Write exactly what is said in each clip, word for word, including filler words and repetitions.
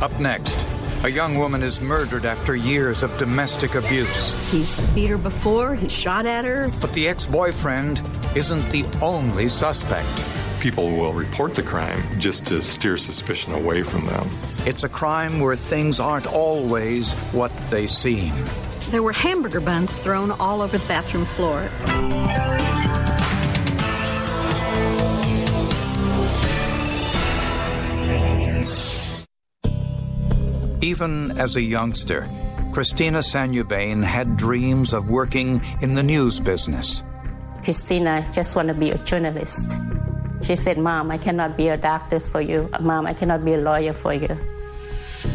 Up next, a young woman is murdered after years of domestic abuse. He's beat her before, he shot at her. But the ex-boyfriend isn't the only suspect. People will report the crime just to steer suspicion away from them. It's a crime where things aren't always what they seem. There were hamburger buns thrown all over the bathroom floor. Even as a youngster, Christina Sanjubain had dreams of working in the news business. Christina just wanted to be a journalist. She said, "Mom, I cannot be a doctor for you. Mom, I cannot be a lawyer for you."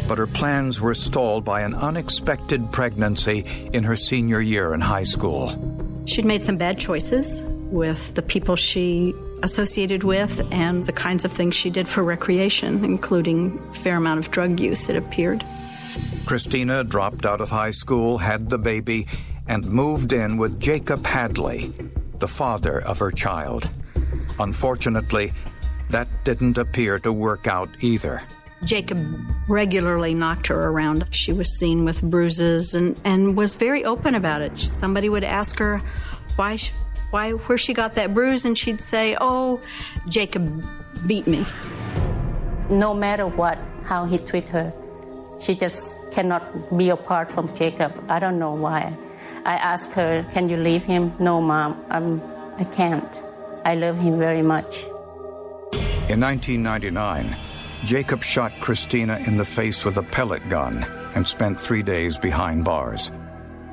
But her plans were stalled by an unexpected pregnancy in her senior year in high school. She'd made some bad choices with the people she associated with and the kinds of things she did for recreation, including a fair amount of drug use, it appeared. Christina dropped out of high school, had the baby, and moved in with Jacob Hadley, the father of her child. Unfortunately, that didn't appear to work out either. Jacob regularly knocked her around. She was seen with bruises and, and was very open about it. Somebody would ask her why, why, where she got that bruise, and she'd say, "Oh, Jacob beat me." No matter what, how he treated her, she just cannot be apart from Jacob. I don't know why. I asked her, "Can you leave him?" "No, Mom, I'm, I can't. I love him very much." In nineteen ninety-nine, Jacob shot Christina in the face with a pellet gun and spent three days behind bars.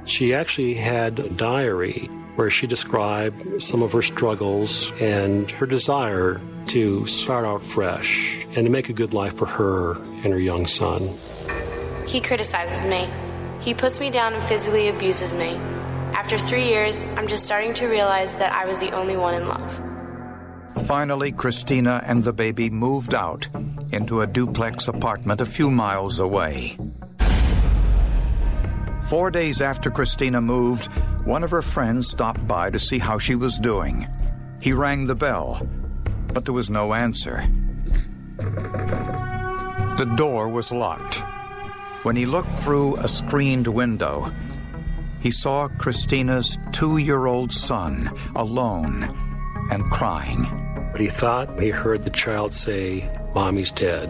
She actually had a diary where she described some of her struggles and her desire to start out fresh and to make a good life for her and her young son. "He criticizes me. He puts me down and physically abuses me. After three years, I'm just starting to realize that I was the only one in love." Finally, Christina and the baby moved out into a duplex apartment a few miles away. Four days after Christina moved, one of her friends stopped by to see how she was doing. He rang the bell, but there was no answer. The door was locked. When he looked through a screened window, he saw Christina's two-year-old son alone and crying. But he thought he heard the child say, "Mommy's dead."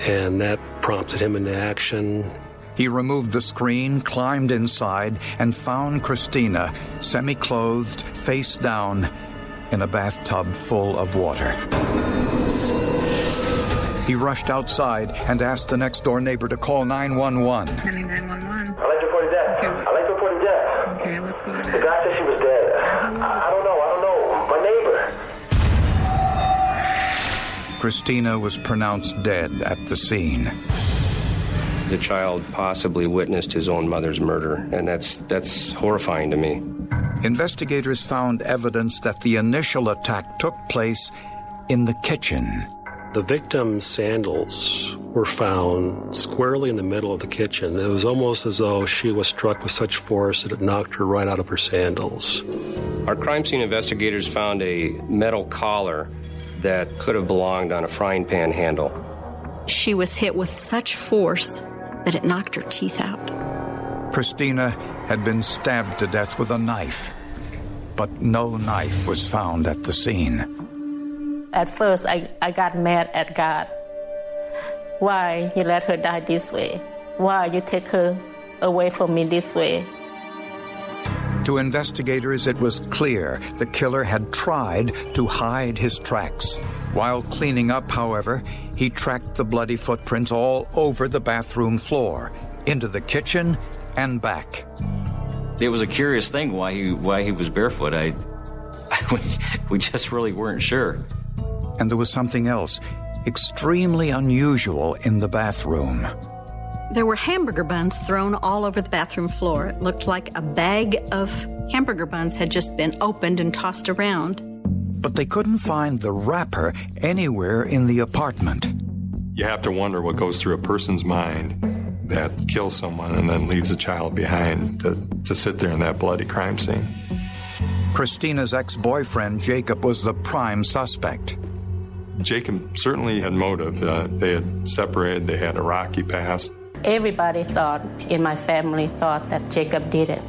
And that prompted him into action. He removed the screen, climbed inside, and found Christina, semi-clothed, face down, in a bathtub full of water. He rushed outside and asked the next-door neighbor to call nine one one. Calling nine one one. "I'd like to report a death. I'd like to report a death. Okay, let's go ahead. The guy said she was dead. I, I don't know. I don't know. My neighbor." Christina was pronounced dead at the scene. The child possibly witnessed his own mother's murder, and that's that's horrifying to me. Investigators found evidence that the initial attack took place in the kitchen. The victim's sandals were found squarely in the middle of the kitchen. It was almost as though she was struck with such force that it knocked her right out of her sandals. Our crime scene investigators found a metal collar that could have belonged on a frying pan handle. She was hit with such force that it knocked her teeth out. Christina had been stabbed to death with a knife, but no knife was found at the scene. At first, I, I got mad at God. Why you let her die this way? Why you take her away from me this way? To investigators, it was clear the killer had tried to hide his tracks. While cleaning up, however, he tracked the bloody footprints all over the bathroom floor, into the kitchen, and back. It was a curious thing why he why he was barefoot. I, I we just really weren't sure. And there was something else. extremely unusual in the bathroom. There were hamburger buns thrown all over the bathroom floor. It looked like a bag of hamburger buns had just been opened and tossed around. But they couldn't find the wrapper anywhere in the apartment. You have to wonder what goes through a person's mind that kills someone and then leaves a child behind to, to sit there in that bloody crime scene. Christina's ex-boyfriend, Jacob, was the prime suspect. Jacob certainly had motive. Uh, they had separated. They had a rocky past. Everybody thought in my family thought that Jacob did it.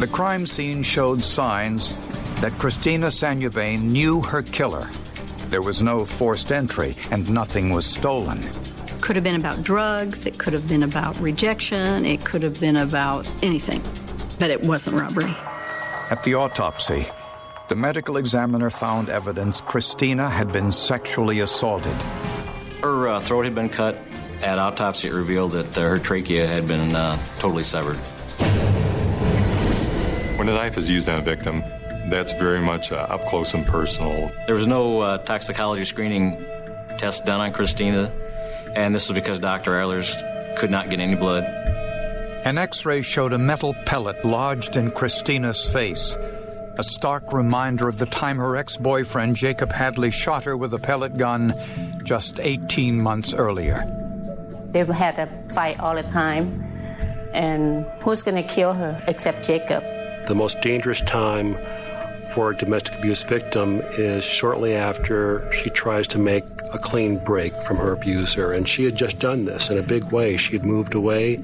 The crime scene showed signs that Christina Sanjubain knew her killer. There was no forced entry, and nothing was stolen. It could have been about drugs, it could have been about rejection, it could have been about anything, but it wasn't robbery. At the autopsy, the medical examiner found evidence Christina had been sexually assaulted. Her uh, throat had been cut. At autopsy, it revealed that uh, her trachea had been uh, totally severed. When a knife is used on a victim, that's very much uh, up close and personal. There was no uh, toxicology screening test done on Christina, and this was because Doctor Ehlers could not get any blood. An X-ray showed a metal pellet lodged in Christina's face, a stark reminder of the time her ex-boyfriend Jacob Hadley shot her with a pellet gun just eighteen months earlier. They had a fight all the time, and who's going to kill her except Jacob? The most dangerous time for a domestic abuse victim is shortly after she tries to make a clean break from her abuser, and she had just done this in a big way. She had moved away.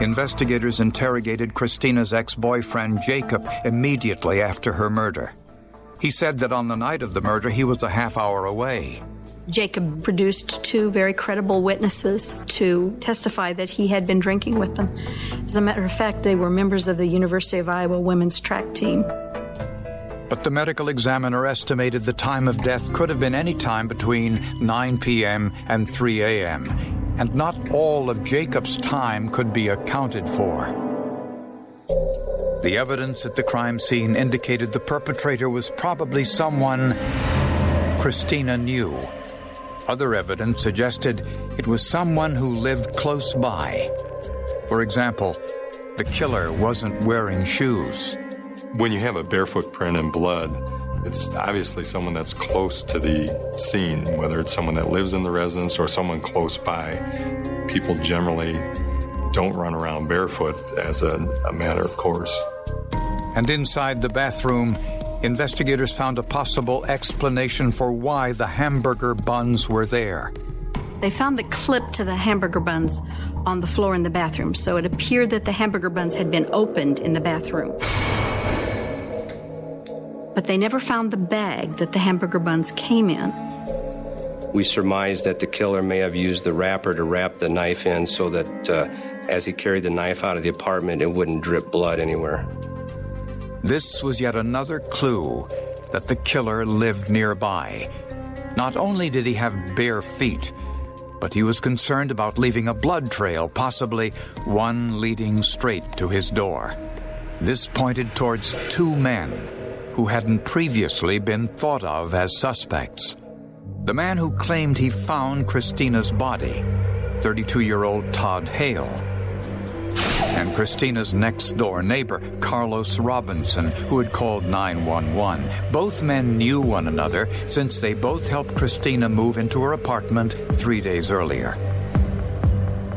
Investigators interrogated Christina's ex-boyfriend, Jacob, immediately after her murder. He said that on the night of the murder, he was a half hour away. Jacob produced two very credible witnesses to testify that he had been drinking with them. As a matter of fact, they were members of the University of Iowa women's track team. But the medical examiner estimated the time of death could have been any time between nine p.m. and three a.m., and not all of Jacob's time could be accounted for. The evidence at the crime scene indicated the perpetrator was probably someone Christina knew. Other evidence suggested it was someone who lived close by. For example, the killer wasn't wearing shoes. When you have a barefoot print and blood, it's obviously someone that's close to the scene, whether it's someone that lives in the residence or someone close by. People generally don't run around barefoot as a, a matter of course. And inside the bathroom, investigators found a possible explanation for why the hamburger buns were there. They found the clip to the hamburger buns on the floor in the bathroom, so it appeared that the hamburger buns had been opened in the bathroom. But they never found the bag that the hamburger buns came in. We surmised that the killer may have used the wrapper to wrap the knife in so that uh, as he carried the knife out of the apartment, it wouldn't drip blood anywhere. This was yet another clue that the killer lived nearby. Not only did he have bare feet, but he was concerned about leaving a blood trail, possibly one leading straight to his door. This pointed towards two men who hadn't previously been thought of as suspects. The man who claimed he found Christina's body, thirty-two-year-old Todd Hale, and Christina's next-door neighbor, Carlos Robinson, who had called nine one one. Both men knew one another since they both helped Christina move into her apartment three days earlier.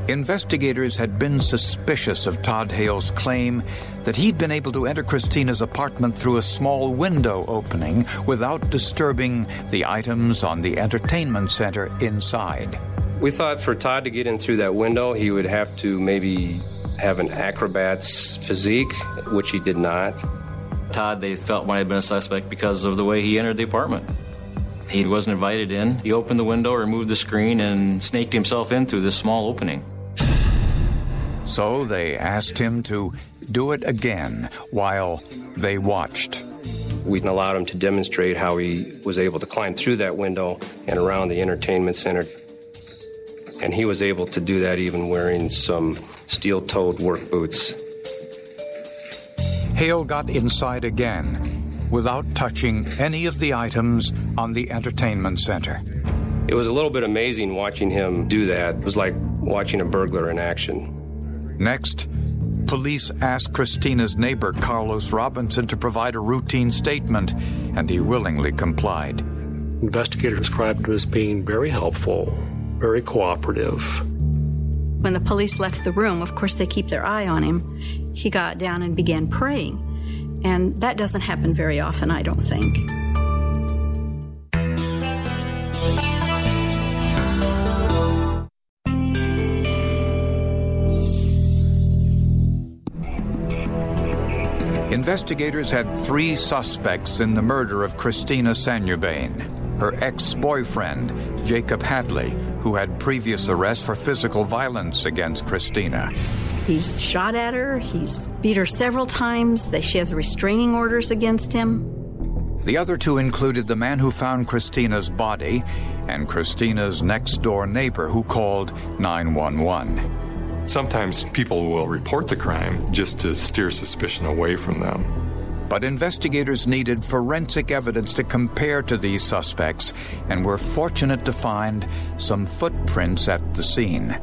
Investigators had been suspicious of Todd Hale's claim that he'd been able to enter Christina's apartment through a small window opening without disturbing the items on the entertainment center inside. We thought for Todd to get in through that window, he would have to maybe have an acrobat's physique, which he did not. Todd, they felt, might have been a suspect because of the way he entered the apartment. He wasn't invited in. He opened the window, removed the screen, and snaked himself in through this small opening. So they asked him to do it again while they watched. We allowed him to demonstrate how he was able to climb through that window and around the entertainment center. And he was able to do that even wearing some steel-toed work boots. Hale got inside again without touching any of the items on the entertainment center. It was a little bit amazing watching him do that. It was like watching a burglar in action. Next, police asked Christina's neighbor, Carlos Robinson, to provide a routine statement, and he willingly complied. Investigators described him as being very helpful, very cooperative. When the police left the room, of course, they keep their eye on him. He got down and began praying, and that doesn't happen very often, I don't think. Investigators had three suspects in the murder of Christina Sanjubain: her ex-boyfriend, Jacob Hadley, who had previous arrests for physical violence against Christina. He's shot at her, he's beat her several times, she has restraining orders against him. The other two included the man who found Christina's body and Christina's next-door neighbor who called nine one one. Sometimes people will report the crime just to steer suspicion away from them. But investigators needed forensic evidence to compare to these suspects and were fortunate to find some footprints at the scene.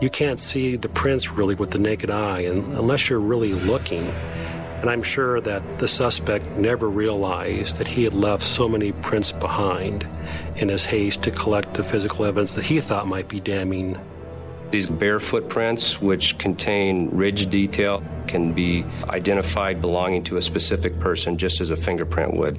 You can't see the prints really with the naked eye and unless you're really looking. And I'm sure that the suspect never realized that he had left so many prints behind in his haste to collect the physical evidence that he thought might be damning. These bare footprints, which contain ridge detail, can be identified belonging to a specific person just as a fingerprint would.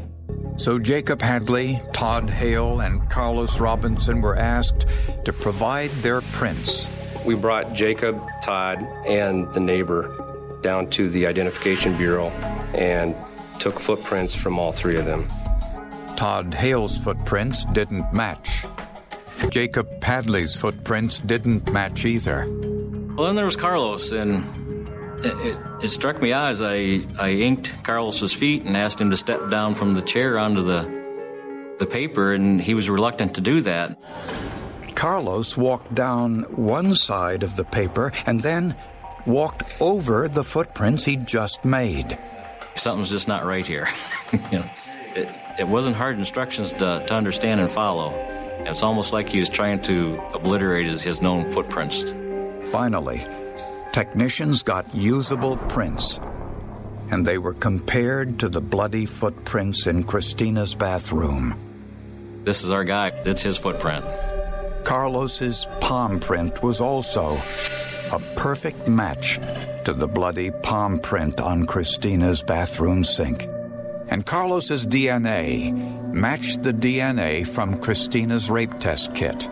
So Jacob Hadley, Todd Hale, and Carlos Robinson were asked to provide their prints. We brought Jacob, Todd, and the neighbor down to the Identification Bureau and took footprints from all three of them. Todd Hale's footprints didn't match. Jacob Hadley's footprints didn't match either. Well, then there was Carlos, and it, it, it struck me as I, I inked Carlos's feet and asked him to step down from the chair onto the, the paper, and he was reluctant to do that. Carlos walked down one side of the paper and then walked over the footprints he'd just made. Something's just not right here. You know, it, it wasn't hard instructions to, to understand and follow. It's almost like he was trying to obliterate his, his known footprints. Finally, technicians got usable prints, and they were compared to the bloody footprints in Christina's bathroom. This is our guy. It's his footprint. Carlos's palm print was also a perfect match to the bloody palm print on Christina's bathroom sink. And Carlos's D N A matched the D N A from Christina's rape test kit.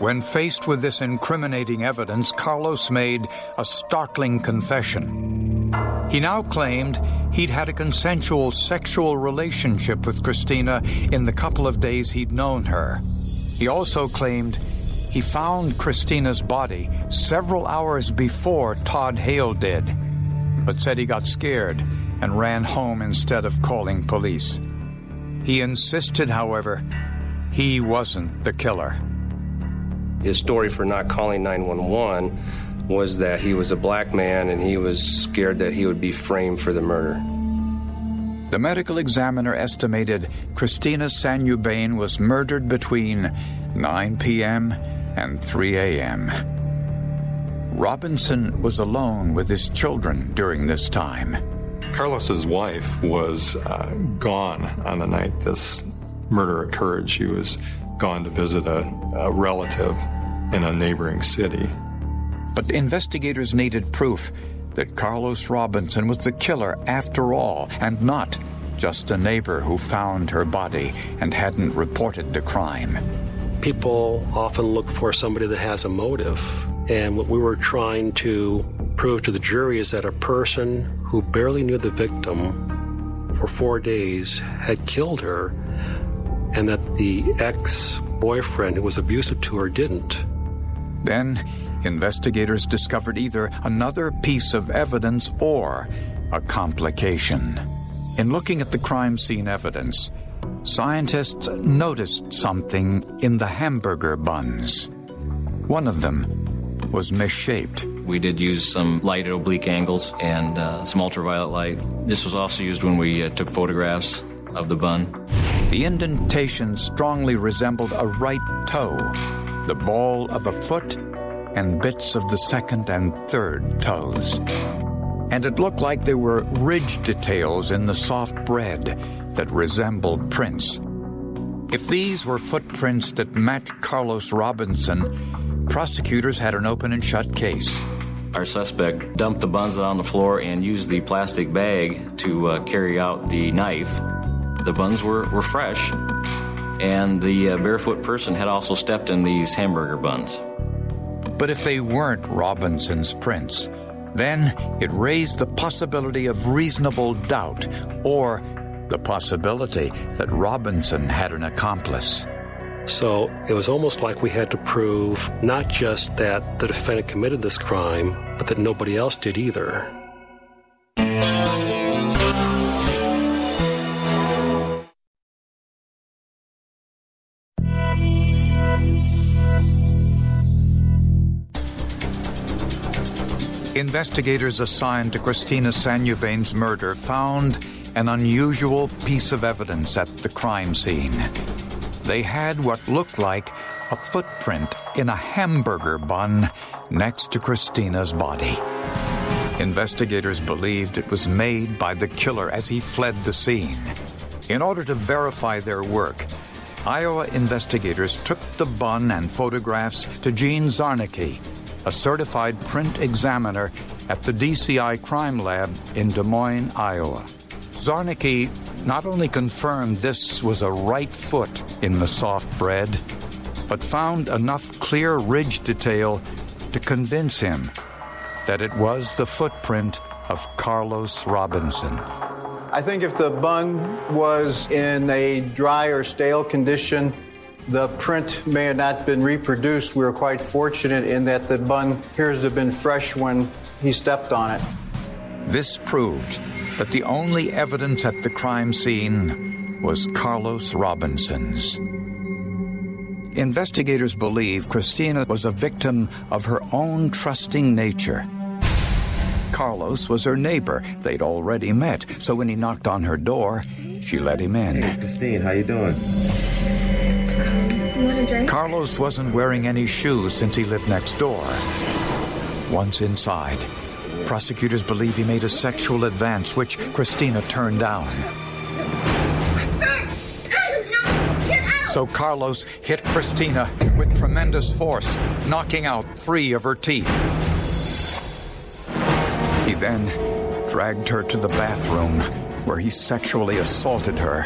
When faced with this incriminating evidence, Carlos made a startling confession. He now claimed he'd had a consensual sexual relationship with Christina in the couple of days he'd known her. He also claimed he found Christina's body several hours before Todd Hale did, but said he got scared and ran home instead of calling police. He insisted, however, he wasn't the killer. His story for not calling nine one one was that he was a black man and he was scared that he would be framed for the murder. The medical examiner estimated Christina Sanjubain was murdered between nine p.m. and three a.m. Robinson was alone with his children during this time. Carlos's wife was uh, gone on the night this murder occurred. She was gone to visit a, a relative in a neighboring city. But investigators needed proof that Carlos Robinson was the killer after all, and not just a neighbor who found her body and hadn't reported the crime. People often look for somebody that has a motive, and what we were trying to prove to the jury is that a person who barely knew the victim for four days had killed her, and that the ex-boyfriend who was abusive to her didn't. Then investigators discovered either another piece of evidence or a complication. In looking at the crime scene evidence, scientists noticed something in the hamburger buns. One of them was misshaped. We did use some light at oblique angles and uh, some ultraviolet light. This was also used when we uh, took photographs of the bun. The indentation strongly resembled a right toe, the ball of a foot, and bits of the second and third toes. And it looked like there were ridge details in the soft bread that resembled prints. If these were footprints that matched Carlos Robinson, prosecutors had an open and shut case. Our suspect dumped the buns on the floor and used the plastic bag to uh, carry out the knife. The buns were, were fresh, and the uh, barefoot person had also stepped in these hamburger buns. But if they weren't Robinson's prints, then it raised the possibility of reasonable doubt, or the possibility that Robinson had an accomplice. So it was almost like we had to prove not just that the defendant committed this crime, but that nobody else did either. Investigators assigned to Christina Sanjubain's murder found an unusual piece of evidence at the crime scene. They had what looked like a footprint in a hamburger bun next to Christina's body. Investigators believed it was made by the killer as he fled the scene. In order to verify their work, Iowa investigators took the bun and photographs to Gene Zarnicky, a certified print examiner at the D C I crime lab in Des Moines, Iowa. Zarnicky not only confirmed this was a right foot in the soft bread, but found enough clear ridge detail to convince him that it was the footprint of Carlos Robinson. I think if the bun was in a dry or stale condition, the print may have not been reproduced. We were quite fortunate in that the bun appears to have been fresh when he stepped on it. This proved that the only evidence at the crime scene was Carlos Robinson's. Investigators believe Christina was a victim of her own trusting nature. Carlos was her neighbor. They'd already met, so when he knocked on her door, she let him in. Hey, Christine, how you doing? You want a drink? Carlos wasn't wearing any shoes since he lived next door. Once inside, prosecutors believe he made a sexual advance, which Christina turned down. So Carlos hit Christina with tremendous force, knocking out three of her teeth. He then dragged her to the bathroom, where he sexually assaulted her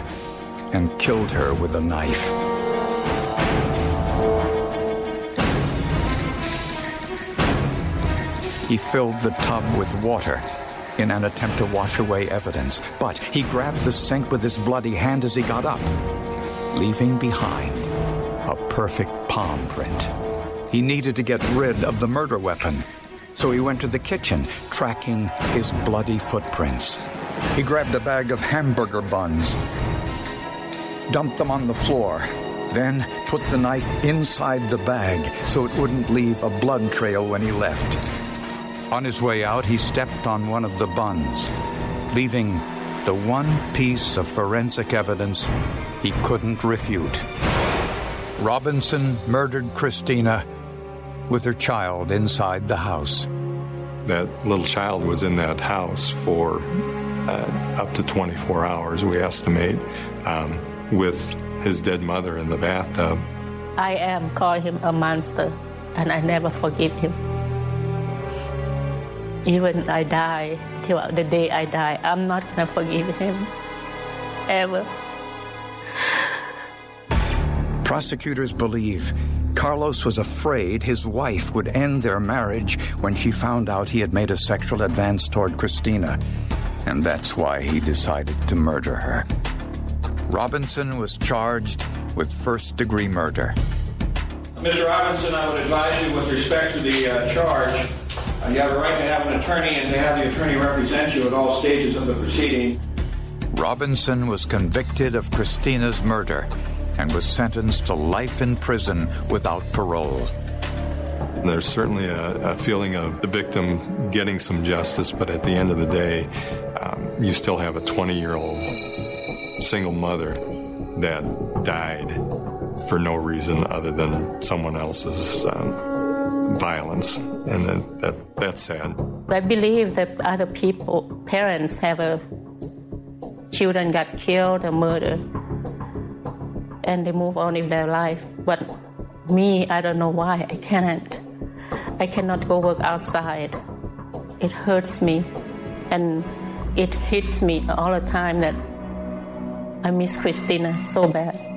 and killed her with a knife. He filled the tub with water in an attempt to wash away evidence, but he grabbed the sink with his bloody hand as he got up, leaving behind a perfect palm print. He needed to get rid of the murder weapon, so he went to the kitchen, tracking his bloody footprints. He grabbed a bag of hamburger buns, dumped them on the floor, then put the knife inside the bag so it wouldn't leave a blood trail when he left. On his way out, he stepped on one of the buns, leaving the one piece of forensic evidence he couldn't refute. Robinson murdered Christina with her child inside the house. That little child was in that house for uh, up to twenty-four hours, we estimate, um, with his dead mother in the bathtub. I am calling him a monster, and I never forgive him. Even I die, till the day I die, I'm not going to forgive him, ever. Prosecutors believe Carlos was afraid his wife would end their marriage when she found out he had made a sexual advance toward Christina, and that's why he decided to murder her. Robinson was charged with first-degree murder. Mister Robinson, I would advise you with respect to the uh, charge. Uh, you have a right to have an attorney and to have the attorney represent you at all stages of the proceeding. Robinson was convicted of Christina's murder and was sentenced to life in prison without parole. And there's certainly a, a feeling of the victim getting some justice, but at the end of the day, um, you still have a twenty-year-old single mother that died for no reason other than someone else's um, violence, and that, that that's sad. I believe that other people, parents, have a children got killed or murdered, and they move on with their life. But me, I don't know why. I cannot. I cannot go work outside. It hurts me, and it hits me all the time that I miss Christina so bad.